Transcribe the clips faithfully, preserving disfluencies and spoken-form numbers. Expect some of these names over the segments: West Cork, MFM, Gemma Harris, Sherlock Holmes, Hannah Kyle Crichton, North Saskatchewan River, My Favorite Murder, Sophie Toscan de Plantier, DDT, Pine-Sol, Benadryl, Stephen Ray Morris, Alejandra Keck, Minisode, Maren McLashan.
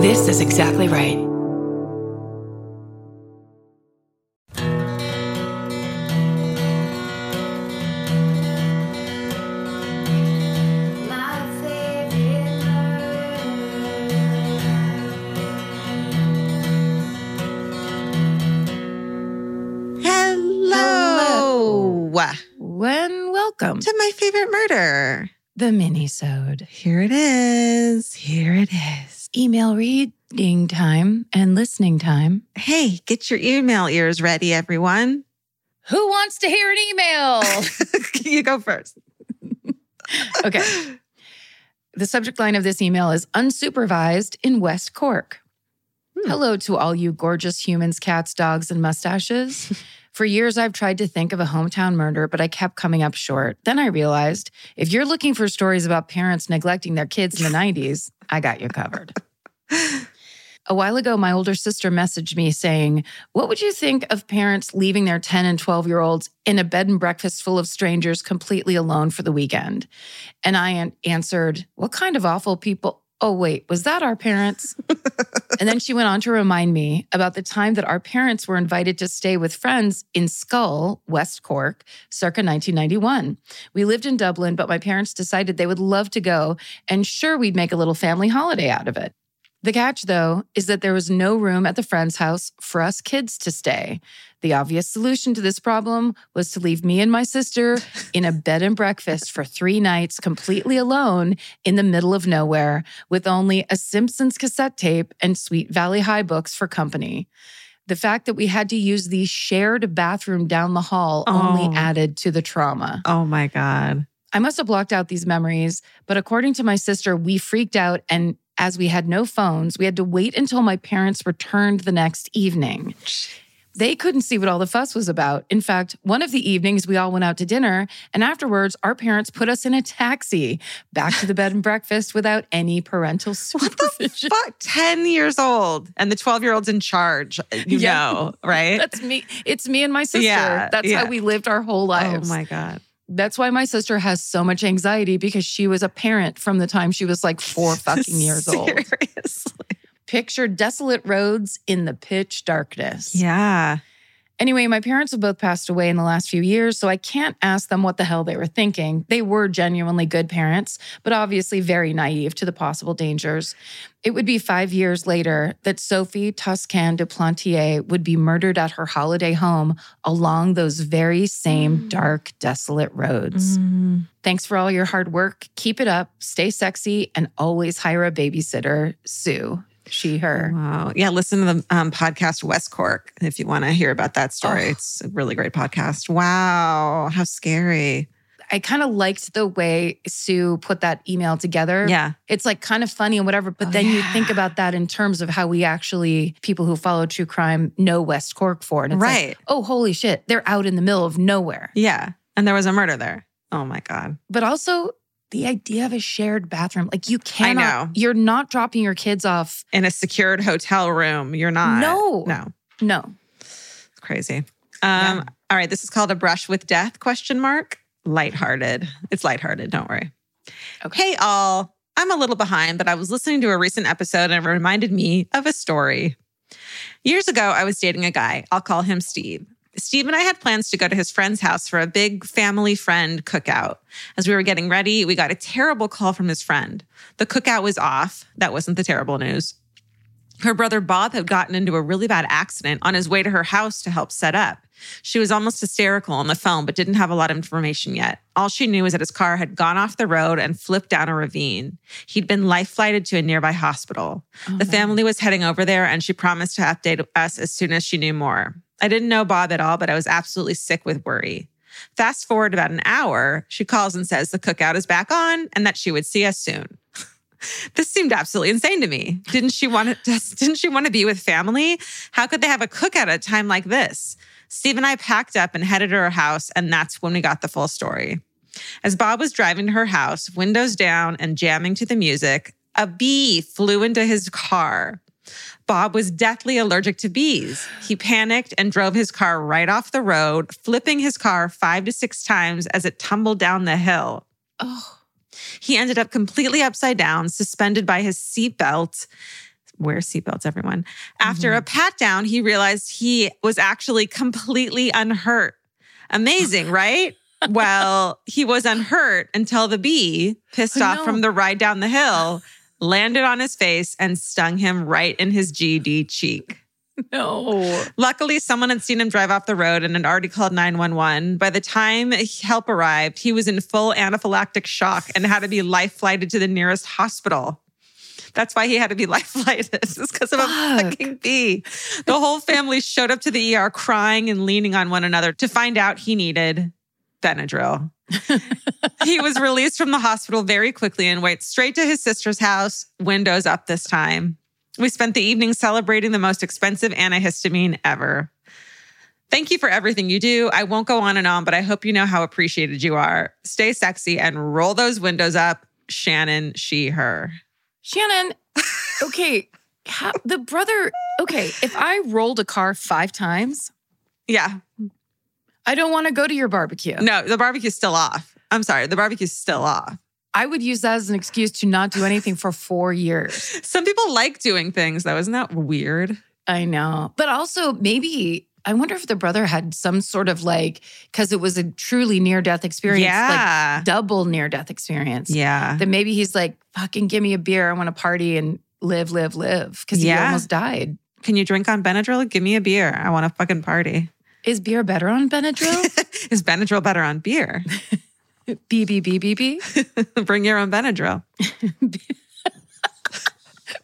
This is exactly right. Welcome to My Favorite Murder, the minisode. Here it is. Here it is. Email reading time and listening time. Hey, get your email ears ready, everyone. Who wants to hear an email? You go first. Okay. The subject line of this email is unsupervised in West Cork. Hmm. Hello to all you gorgeous humans, cats, dogs, and mustaches. For years, I've tried to think of a hometown murder, but I kept coming up short. Then I realized, if you're looking for stories about parents neglecting their kids in the nineties, I got you covered. A while ago, my older sister messaged me saying, what would you think of parents leaving their ten and twelve-year-olds in a bed and breakfast full of strangers completely alone for the weekend? And I answered, what kind of awful people... Oh, wait, was that our parents? And then she went on to remind me about the time that our parents were invited to stay with friends in Skull, West Cork, circa nineteen ninety-one. We lived in Dublin, but my parents decided they would love to go, and sure, we'd make a little family holiday out of it. The catch, though, is that there was no room at the friend's house for us kids to stay. The obvious solution to this problem was to leave me and my sister in a bed and breakfast for three nights completely alone in the middle of nowhere with only a Simpsons cassette tape and Sweet Valley High books for company. The fact that we had to use the shared bathroom down the hall oh. only added to the trauma. Oh my God. I must have blocked out these memories, but according to my sister, we freaked out and as we had no phones, we had to wait until my parents returned the next evening. They couldn't see what all the fuss was about. In fact, one of the evenings, we all went out to dinner, and afterwards, our parents put us in a taxi back to the bed and breakfast without any parental supervision. What the fuck? ten years old, and the twelve-year-old's in charge, you yeah. know, right? That's me. It's me and my sister. Yeah, That's yeah. how we lived our whole lives. Oh, my God. That's why my sister has so much anxiety, because she was a parent from the time she was like four fucking years old. Seriously. Picture desolate roads in the pitch darkness. Yeah. Anyway, my parents have both passed away in the last few years, so I can't ask them what the hell they were thinking. They were genuinely good parents, but obviously very naive to the possible dangers. It would be five years later that Sophie Toscan de Plantier would be murdered at her holiday home along those very same dark, desolate roads. Mm. Thanks for all your hard work. Keep it up. Stay sexy and always hire a babysitter. Sue. She, her. Wow. Yeah, listen to the um, podcast West Cork if you want to hear about that story. Oh. It's a really great podcast. Wow. How scary. I kind of liked the way Sue put that email together. Yeah. It's like kind of funny and whatever, but oh, then yeah. you think about that in terms of how we actually, people who follow true crime know West Cork for. And it's right. like, oh, holy shit, they're out in the middle of nowhere. Yeah. And there was a murder there. Oh my God. But also... the idea of a shared bathroom, like you cannot, I know. You're not dropping your kids off. In a secured hotel room, you're not. No. No. No. It's crazy. Um, yeah. All right, this is called A Brush with Death, question mark. Lighthearted. It's lighthearted, don't worry. Okay. Hey all, I'm a little behind, but I was listening to a recent episode and it reminded me of a story. Years ago, I was dating a guy. I'll call him Steve. Steve and I had plans to go to his friend's house for a big family friend cookout. As we were getting ready, we got a terrible call from his friend. The cookout was off. That wasn't the terrible news. Her brother Bob had gotten into a really bad accident on his way to her house to help set up. She was almost hysterical on the phone, but didn't have a lot of information yet. All she knew was that his car had gone off the road and flipped down a ravine. He'd been life-flighted to a nearby hospital. Oh, the family was heading over there, and she promised to update us as soon as she knew more. I didn't know Bob at all, but I was absolutely sick with worry. Fast forward about an hour, she calls and says the cookout is back on and that she would see us soon. This seemed absolutely insane to me. Didn't she want to, didn't she want to be with family? How could they have a cookout at a time like this? Steve and I packed up and headed to her house, and that's when we got the full story. As Bob was driving to her house, windows down and jamming to the music, a bee flew into his car. Bob was deathly allergic to bees. He panicked and drove his car right off the road, flipping his car five to six times as it tumbled down the hill. Oh. He ended up completely upside down, suspended by his seatbelt, wear seatbelts, everyone. After mm-hmm. a pat down, he realized he was actually completely unhurt. Amazing, right? Well, he was unhurt until the bee, pissed oh, off no. from the ride down the hill, landed on his face and stung him right in his G D cheek. No. Luckily, someone had seen him drive off the road and had already called nine one one. By the time help arrived, he was in full anaphylactic shock and had to be life-flighted to the nearest hospital. That's why he had to be life-flighted. It's because of a fucking bee. The whole family showed up to the E R crying and leaning on one another to find out he needed Benadryl. He was released from the hospital very quickly and went straight to his sister's house, windows up this time. We spent the evening celebrating the most expensive antihistamine ever. Thank you for everything you do. I won't go on and on, but I hope you know how appreciated you are. Stay sexy and roll those windows up. Shannon, she, her. Shannon, okay. How, the brother, okay, if I rolled a car five times. Yeah. I don't want to go to your barbecue. No, the barbecue's still off. I'm sorry, the barbecue's still off. I would use that as an excuse to not do anything for four years. Some people like doing things, though. Isn't that weird? I know. But also, maybe, I wonder if the brother had some sort of like, because it was a truly near-death experience, yeah. like double near-death experience. Yeah. That maybe he's like, fucking give me a beer. I want to party and live, live, live. Because yeah. he almost died. Can you drink on Benadryl? Give me a beer. I want to fucking party. Is beer better on Benadryl? Is Benadryl better on beer? B, B, B, B, B. Bring your own Benadryl.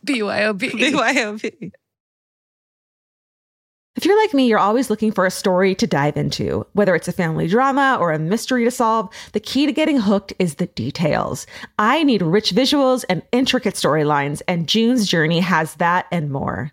B Y O B. B Y O B. If you're like me, you're always looking for a story to dive into. Whether it's a family drama or a mystery to solve, the key to getting hooked is the details. I need rich visuals and intricate storylines, and June's Journey has that and more.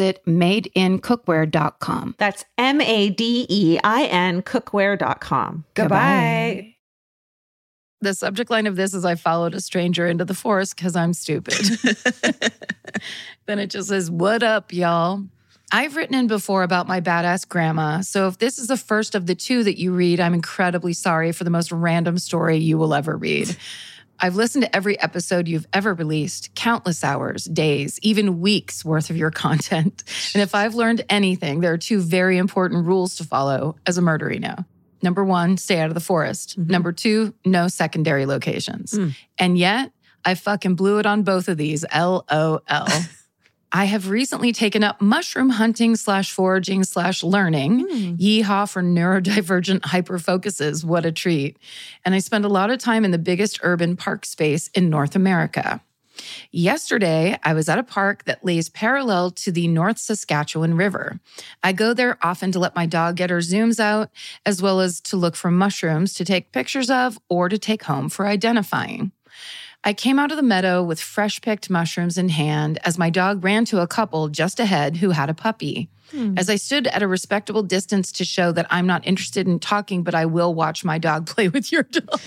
made in cookware dot com. That's M A D E I N cookware dot com. Goodbye. Goodbye. The subject line of this is, I followed a stranger into the forest because I'm stupid. Then it just says, what up, y'all? I've written in before about my badass grandma, so if this is the first of the two that you read, I'm incredibly sorry for the most random story you will ever read. I've listened to every episode you've ever released, countless hours, days, even weeks worth of your content. And if I've learned anything, there are two very important rules to follow as a murderino. now. Number one, stay out of the forest. Mm-hmm. Number two, no secondary locations. Mm. And yet, I fucking blew it on both of these. L O L. I have recently taken up mushroom hunting slash foraging slash learning. Mm. Yeehaw for neurodivergent hyperfocuses. What a treat. And I spend a lot of time in the biggest urban park space in North America. Yesterday, I was at a park that lays parallel to the North Saskatchewan River. I go there often to let my dog get her zooms out, as well as to look for mushrooms to take pictures of or to take home for identifying. I came out of the meadow with fresh-picked mushrooms in hand as my dog ran to a couple just ahead who had a puppy. Hmm. As I stood at a respectable distance to show that I'm not interested in talking, but I will watch my dog play with your dog.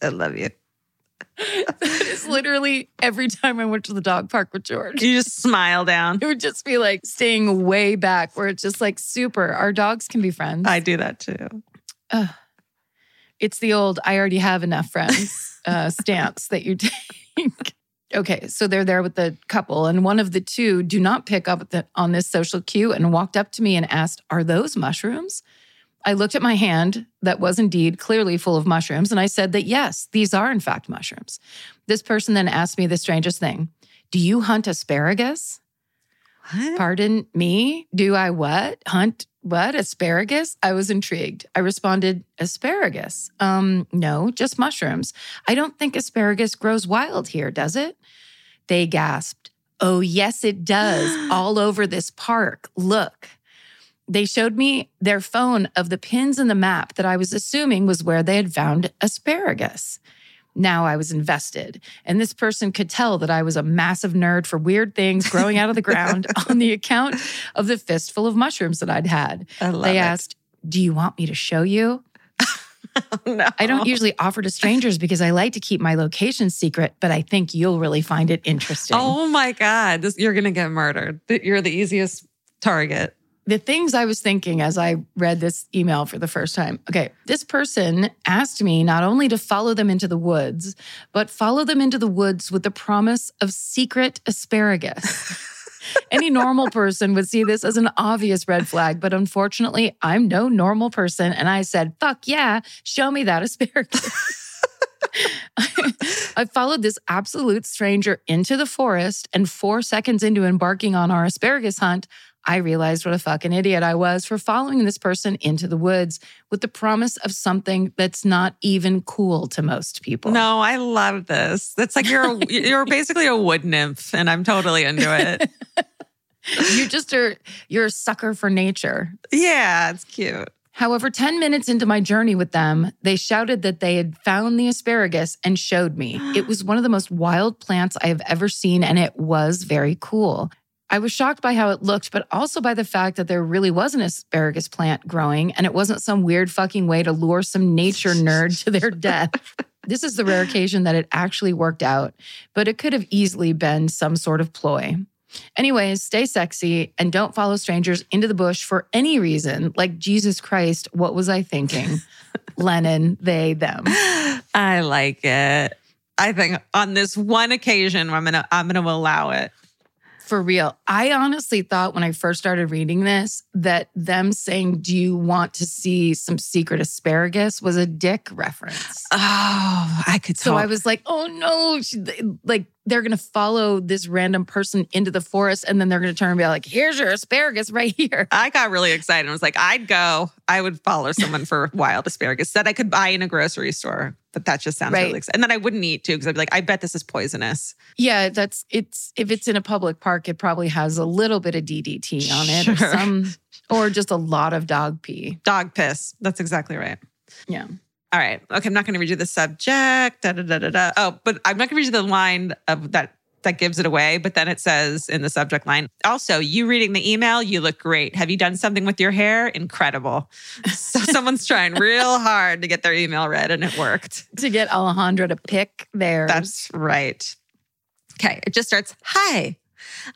I love you. That is literally every time I went to the dog park with George. You just smile down. It would just be like staying way back where it's just like, super, our dogs can be friends. I do that too. Ugh. It's the old, I already have enough friends uh, stance that you take. Okay, so they're there with the couple, and one of the two do not pick up the, on this social cue and walked up to me and asked, are those mushrooms? I looked at my hand that was indeed clearly full of mushrooms, and I said that yes, these are in fact mushrooms. This person then asked me the strangest thing. Do you hunt asparagus? What? Pardon me? Do I what? Hunt what? Asparagus? I was intrigued. I responded, asparagus? Um, no, just mushrooms. I don't think asparagus grows wild here, does it? They gasped. Oh, yes, it does. All over this park. Look. They showed me their phone of the pins in the map that I was assuming was where they had found asparagus. Now I was invested, and this person could tell that I was a massive nerd for weird things growing out of the ground on the account of the fistful of mushrooms that I'd had. I love they it. asked, do you want me to show you? Oh, no. I don't usually offer to strangers because I like to keep my location secret, but I think you'll really find it interesting. Oh my God, this, you're going to get murdered. You're the easiest target. The things I was thinking as I read this email for the first time. Okay, this person asked me not only to follow them into the woods, but follow them into the woods with the promise of secret asparagus. Any normal person would see this as an obvious red flag, but unfortunately, I'm no normal person, and I said, fuck yeah, show me that asparagus. I followed this absolute stranger into the forest, and four seconds into embarking on our asparagus hunt, I realized what a fucking idiot I was for following this person into the woods with the promise of something that's not even cool to most people. No, I love this. That's like you're a, you're basically a wood nymph, and I'm totally into it. You just are you're a sucker for nature. Yeah, it's cute. However, ten minutes into my journey with them, they shouted that they had found the asparagus and showed me. It was one of the most wild plants I have ever seen, and it was very cool. I was shocked by how it looked, but also by the fact that there really was an asparagus plant growing, and it wasn't some weird fucking way to lure some nature nerd to their death. This is the rare occasion that it actually worked out, but it could have easily been some sort of ploy. Anyways, stay sexy and don't follow strangers into the bush for any reason. Like, Jesus Christ, what was I thinking? Lennon, they, them. I like it. I think on this one occasion, I'm gonna, I'm gonna allow it. For real. I honestly thought when I first started reading this that them saying, do you want to see some secret asparagus was a dick reference. Oh, I could tell. So I was like, oh no, she, like they're going to follow this random person into the forest and then they're going to turn and be like, here's your asparagus right here. I got really excited. I was like, I'd go. I would follow someone for wild asparagus that I could buy in a grocery store. But that just sounds right. Really exciting. And then I wouldn't eat too because I'd be like, I bet this is poisonous. Yeah, that's it's if it's in a public park, it probably has a little bit of D D T on it, sure. or some, or just a lot of dog pee, dog piss. That's exactly right. Yeah. All right. Okay, I'm not going to read you the subject. Da, da, da, da, da. Oh, but I'm not going to read you the line of that that gives it away. But then it says in the subject line, also, you reading the email, you look great. Have you done something with your hair? Incredible. So someone's trying real hard to get their email read and it worked. To get Alejandra to pick theirs. That's right. Okay. It just starts, hi.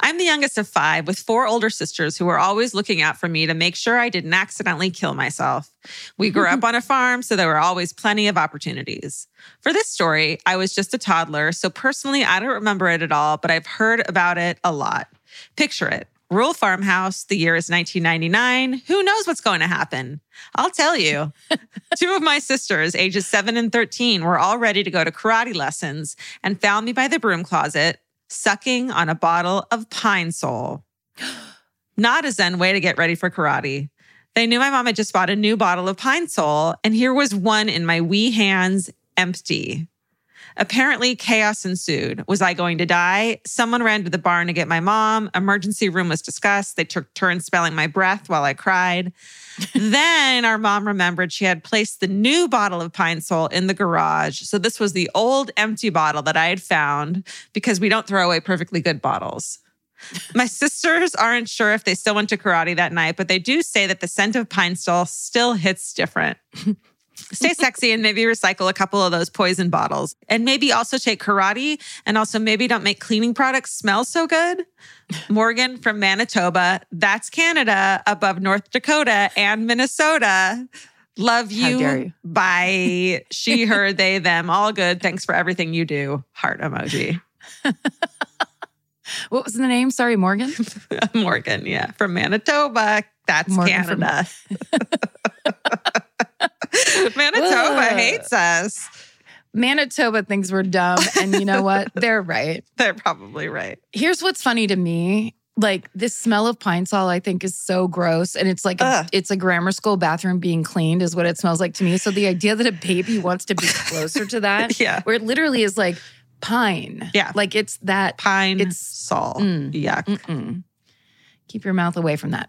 I'm the youngest of five with four older sisters who were always looking out for me to make sure I didn't accidentally kill myself. We grew up on a farm, so there were always plenty of opportunities. For this story, I was just a toddler, so personally, I don't remember it at all, but I've heard about it a lot. Picture it. rural farmhouse. The year is nineteen ninety-nine. Who knows what's going to happen? I'll tell you. Two of my sisters, ages seven and thirteen, were all ready to go to karate lessons and found me by the broom closet, sucking on a bottle of Pine-Sol. Not a zen way to get ready for karate. They knew my mom had just bought a new bottle of Pine-Sol, and here was one in my wee hands, empty. Apparently, chaos ensued. Was I going to die? Someone ran to the barn to get my mom. Emergency room was discussed. They took turns spelling my breath while I cried. Then our mom remembered she had placed the new bottle of Pine-Sol in the garage. So this was the old empty bottle that I had found because we don't throw away perfectly good bottles. My sisters aren't sure if they still went to karate that night, but they do say that the scent of Pine-Sol still hits different. Stay sexy and maybe recycle a couple of those poison bottles. And maybe also take karate and also maybe don't make cleaning products smell so good. Morgan from Manitoba, that's Canada, above North Dakota and Minnesota. Love you. How dare you. Bye. She, her, they, them. All good. Thanks for everything you do. Heart emoji. What was the name? Sorry, Morgan? Morgan, yeah. From Manitoba. That's Morgan Canada. From... Manitoba hates us. Manitoba thinks we're dumb. And you know what? They're right. They're probably right. Here's what's funny to me. Like, this smell of Pine-Sol, I think, is so gross. And it's like, a, it's a grammar school bathroom being cleaned is what it smells like to me. So the idea that a baby wants to be closer to that, yeah. where it literally is like, pine. Yeah. Like it's that. Pine. It's Sol. Mm, Yuck. Mm-mm. Keep your mouth away from that.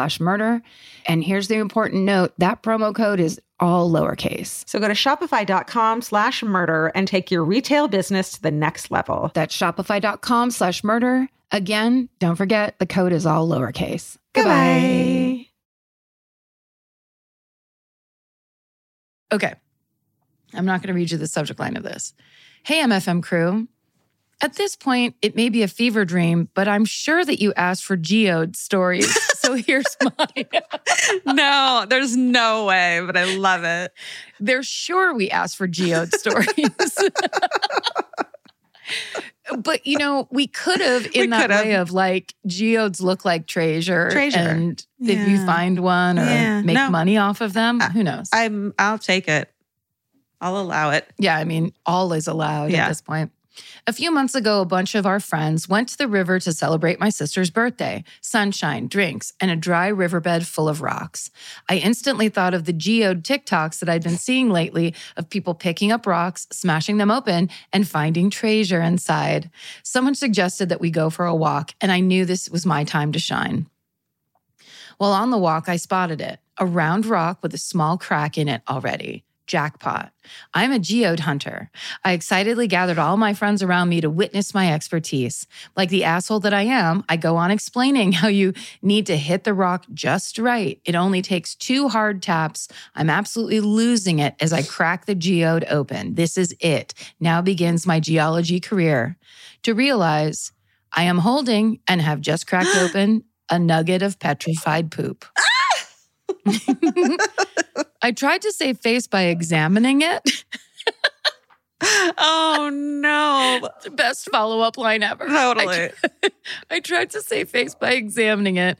murder. And here's the important note, that promo code is all lowercase. So go to shopify.com slash murder and take your retail business to the next level. That's shopify.com slash murder. Again, don't forget the code is all lowercase. Goodbye. Okay. I'm not going to read you the subject line of this. Hey, M F M crew. At this point, it may be a fever dream, but I'm sure that you asked for geode stories. So here's mine. No, there's no way, but I love it. They're sure we asked for geode stories. But, you know, we could have in we that could've. way of like, geodes look like treasure. Treasure. And yeah. if you find one or yeah. make no. money off of them, I, who knows? I'm, I'll take it. I'll allow it. Yeah, I mean, all is allowed yeah. at this point. A few months ago, a bunch of our friends went to the river to celebrate my sister's birthday. Sunshine, drinks, and a dry riverbed full of rocks. I instantly thought of the geode TikToks that I'd been seeing lately of people picking up rocks, smashing them open, and finding treasure inside. Someone suggested that we go for a walk, and I knew this was my time to shine. While on the walk, I spotted it, a round rock with a small crack in it already. Jackpot. I'm a geode hunter. I excitedly gathered all my friends around me to witness my expertise. Like the asshole that I am, I go on explaining how you need to hit the rock just right. It only takes two hard taps. I'm absolutely losing it as I crack the geode open. This is it. Now begins my geology career. To realize I am holding and have just cracked open a nugget of petrified poop. I tried to save face by examining it. Oh, no. Best follow-up line ever. Totally. I, tr- I tried to save face by examining it.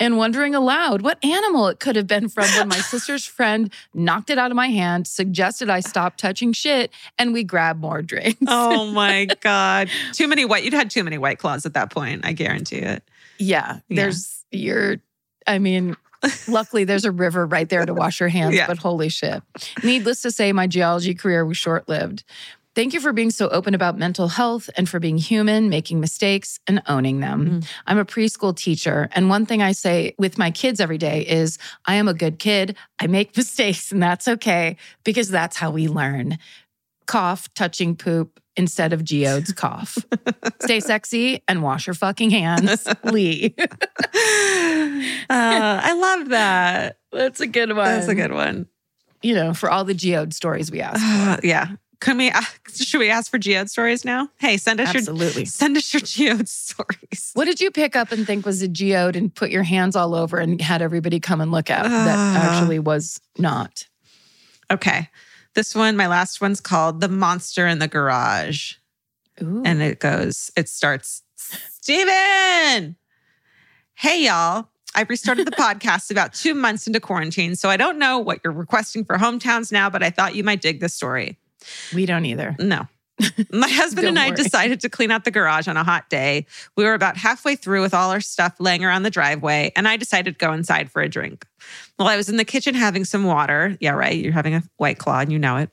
and wondering aloud what animal it could have been from when my sister's friend knocked it out of my hand, suggested I stop touching shit, and we grab more drinks. Oh my God. Too many white, you'd had too many White Claws at that point. I guarantee it. Yeah. There's yeah. your, I mean, luckily there's a river right there to wash your hands, yeah. but holy shit. Needless to say, my geology career was short-lived. Thank you for being so open about mental health and for being human, making mistakes, and owning them. Mm-hmm. I'm a preschool teacher, and one thing I say with my kids every day is, I am a good kid, I make mistakes, and that's okay, because that's how we learn. Cough, touching poop, instead of geodes, cough. Stay sexy and wash your fucking hands, Lee. uh, I love that. That's a good one. That's a good one. You know, for all the geode stories we ask for. Uh, yeah. Can we? Uh, should we ask for geode stories now? Hey, send us Absolutely. your send us your geode stories. What did you pick up and think was a geode and put your hands all over and had everybody come and look at uh, that actually was not? Okay, this one, my last one's called "The Monster in the Garage," Ooh. and it goes. It starts. Steven, hey y'all. I restarted the podcast about two months into quarantine, so I don't know what you're requesting for hometowns now, but I thought you might dig this story. We don't either. No. My husband and I worry. decided to clean out the garage on a hot day. We were about halfway through with all our stuff laying around the driveway, and I decided to go inside for a drink. While I was in the kitchen having some water, yeah, right, you're having a White Claw and you know it.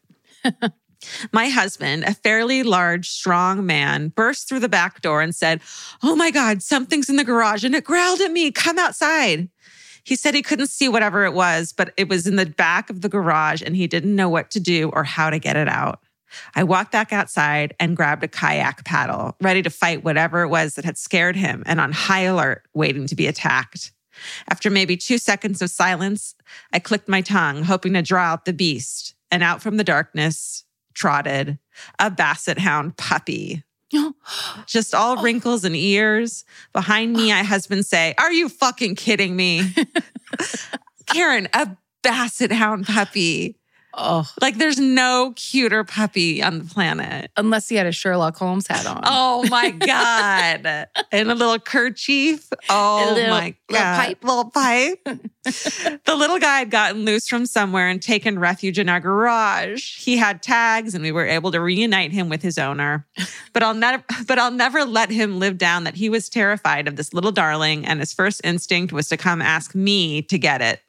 My husband, a fairly large, strong man, burst through the back door and said, "Oh my God, something's in the garage and it growled at me. Come outside." He said he couldn't see whatever it was, but it was in the back of the garage and he didn't know what to do or how to get it out. I walked back outside and grabbed a kayak paddle, ready to fight whatever it was that had scared him and on high alert, waiting to be attacked. After maybe two seconds of silence, I clicked my tongue, hoping to draw out the beast. And out from the darkness trotted a basset hound puppy. Just all wrinkles and ears. Behind me, my husband say, "Are you fucking kidding me?" Karen, a basset hound puppy. Oh, like there's no cuter puppy on the planet. Unless he had a Sherlock Holmes hat on. Oh my God. And a little kerchief. Oh little, my God. Little pipe. Little pipe. The little guy had gotten loose from somewhere and taken refuge in our garage. He had tags and we were able to reunite him with his owner. But I'll never, but I'll never let him live down that he was terrified of this little darling and his first instinct was to come ask me to get it.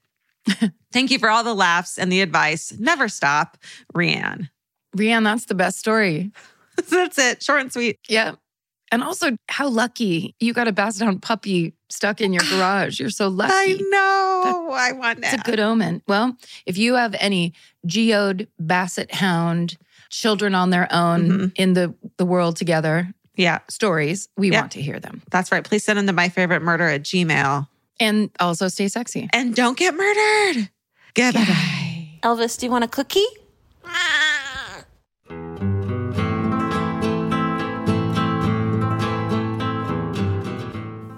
Thank you for all the laughs and the advice. Never stop. Rianne. Rianne, that's the best story. That's it. Short and sweet. Yeah. And also, how lucky you got a basset hound puppy stuck in your garage. You're so lucky. I know. That, I want that. It's a good omen. Well, if you have any geode, basset hound, children on their own mm-hmm. in the, the world together yeah. stories, we yeah. want to hear them. That's right. Please send them to my favorite murder at gmail dot com. And also stay sexy. And don't get murdered. Goodbye. Elvis, do you want a cookie?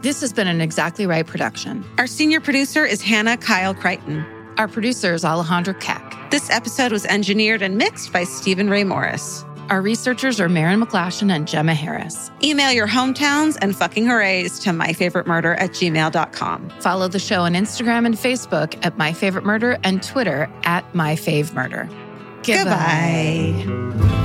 This has been an Exactly Right production. Our senior producer is Hannah Kyle Crichton. Our producer is Alejandra Keck. This episode was engineered and mixed by Stephen Ray Morris. Our researchers are Maren McLashan and Gemma Harris. Email your hometowns and fucking hoorays to my favorite murder at gmail dot com. Follow the show on Instagram and Facebook at myfavoritemurder and Twitter at myfavemurder. Goodbye. Goodbye.